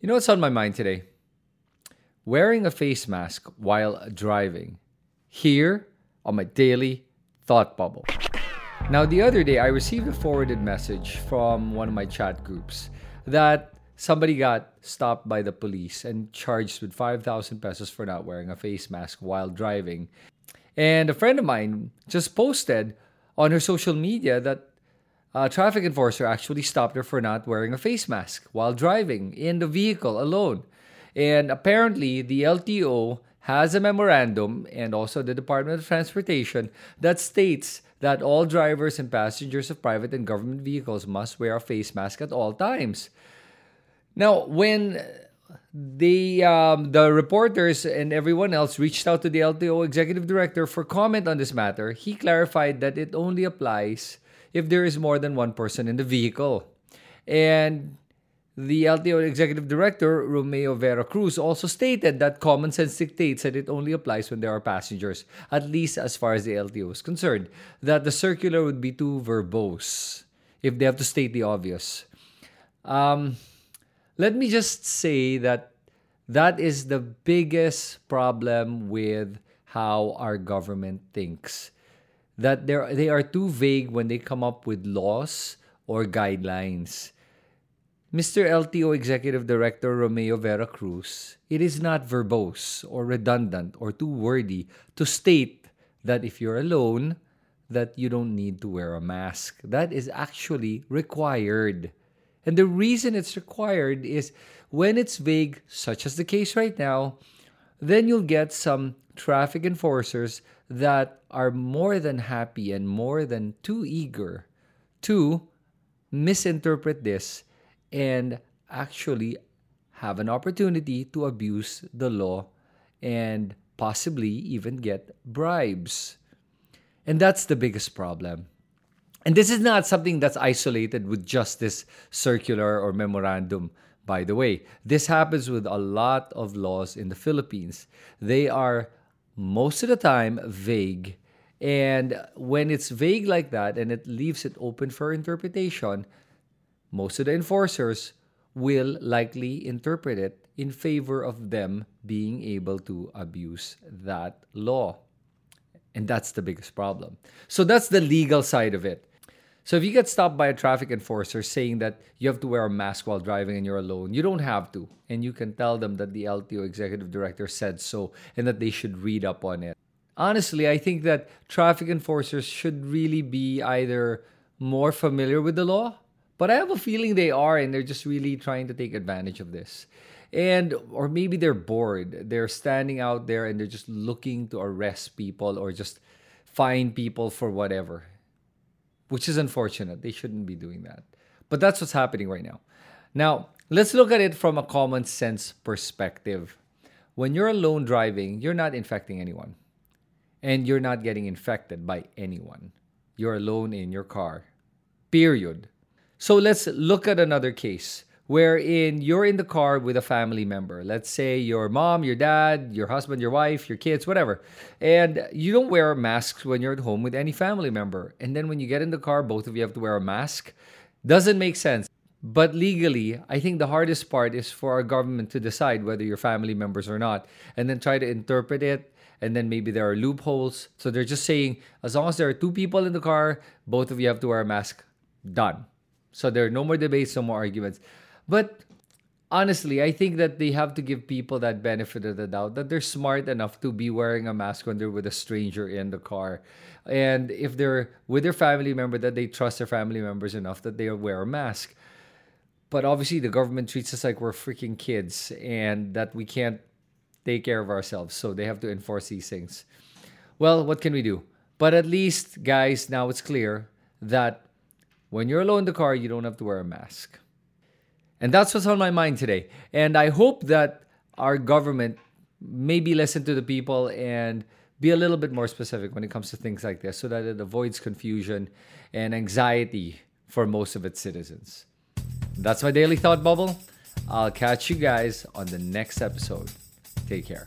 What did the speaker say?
You know what's on my mind today? Wearing a face mask while driving. Here on my daily thought bubble. Now, the other day, I received a forwarded message from one of my chat groups that somebody got stopped by the police and charged with 5,000 pesos for not wearing a face mask while driving. And a friend of mine just posted on her social media that a traffic enforcer actually stopped her for not wearing a face mask while driving in the vehicle alone. And apparently, the LTO has a memorandum and also the Department of Transportation that states that all drivers and passengers of private and government vehicles must wear a face mask at all times. Now, when the reporters and everyone else reached out to the LTO executive director for comment on this matter, he clarified that it only applies if there is more than one person in the vehicle. And the LTO executive director, Romeo Vera Cruz, also stated that common sense dictates that it only applies when there are passengers, at least as far as the LTO is concerned, that the circular would be too verbose if they have to state the obvious. Let me just say that that is the biggest problem with how our government thinks, that they are too vague when they come up with laws or guidelines. Mr. LTO Executive Director Romeo Vera Cruz, it is not verbose or redundant or too wordy to state that if you're alone, that you don't need to wear a mask. That is actually required. And the reason it's required is when it's vague, such as the case right now, then you'll get some traffic enforcers that are more than happy and more than too eager to misinterpret this and actually have an opportunity to abuse the law and possibly even get bribes. And that's the biggest problem. And this is not something that's isolated with just this circular or memorandum, by the way. This happens with a lot of laws in the Philippines. They are, most of the time, vague. And when it's vague like that and it leaves it open for interpretation, most of the enforcers will likely interpret it in favor of them being able to abuse that law. And that's the biggest problem. So that's the legal side of it. So if you get stopped by a traffic enforcer saying that you have to wear a mask while driving and you're alone, you don't have to. And you can tell them that the LTO executive director said so and that they should read up on it. Honestly, I think that traffic enforcers should really be either more familiar with the law, but I have a feeling they are, and they're just really trying to take advantage of this. Or maybe they're bored. They're standing out there and they're just looking to arrest people or just fine people for whatever, which is unfortunate. They shouldn't be doing that. But that's what's happening right now. Now, let's look at it from a common sense perspective. When you're alone driving, you're not infecting anyone. And you're not getting infected by anyone. You're alone in your car. Period. So let's look at another case wherein you're in the car with a family member. Let's say your mom, your dad, your husband, your wife, your kids, whatever. And you don't wear masks when you're at home with any family member. And then when you get in the car, both of you have to wear a mask. Doesn't make sense. But legally, I think the hardest part is for our government to decide whether you're family members or not, and then try to interpret it. And then maybe there are loopholes. So they're just saying, as long as there are two people in the car, both of you have to wear a mask. Done. So there are no more debates, no more arguments. But honestly, I think that they have to give people that benefit of the doubt that they're smart enough to be wearing a mask when they're with a stranger in the car. And if they're with their family member, that they trust their family members enough that they wear a mask. But obviously, the government treats us like we're freaking kids and that we can't take care of ourselves. So they have to enforce these things. Well, what can we do? But at least, guys, now it's clear that when you're alone in the car, you don't have to wear a mask. And that's what's on my mind today. And I hope that our government maybe listen to the people and be a little bit more specific when it comes to things like this so that it avoids confusion and anxiety for most of its citizens. That's my daily thought bubble. I'll catch you guys on the next episode. Take care.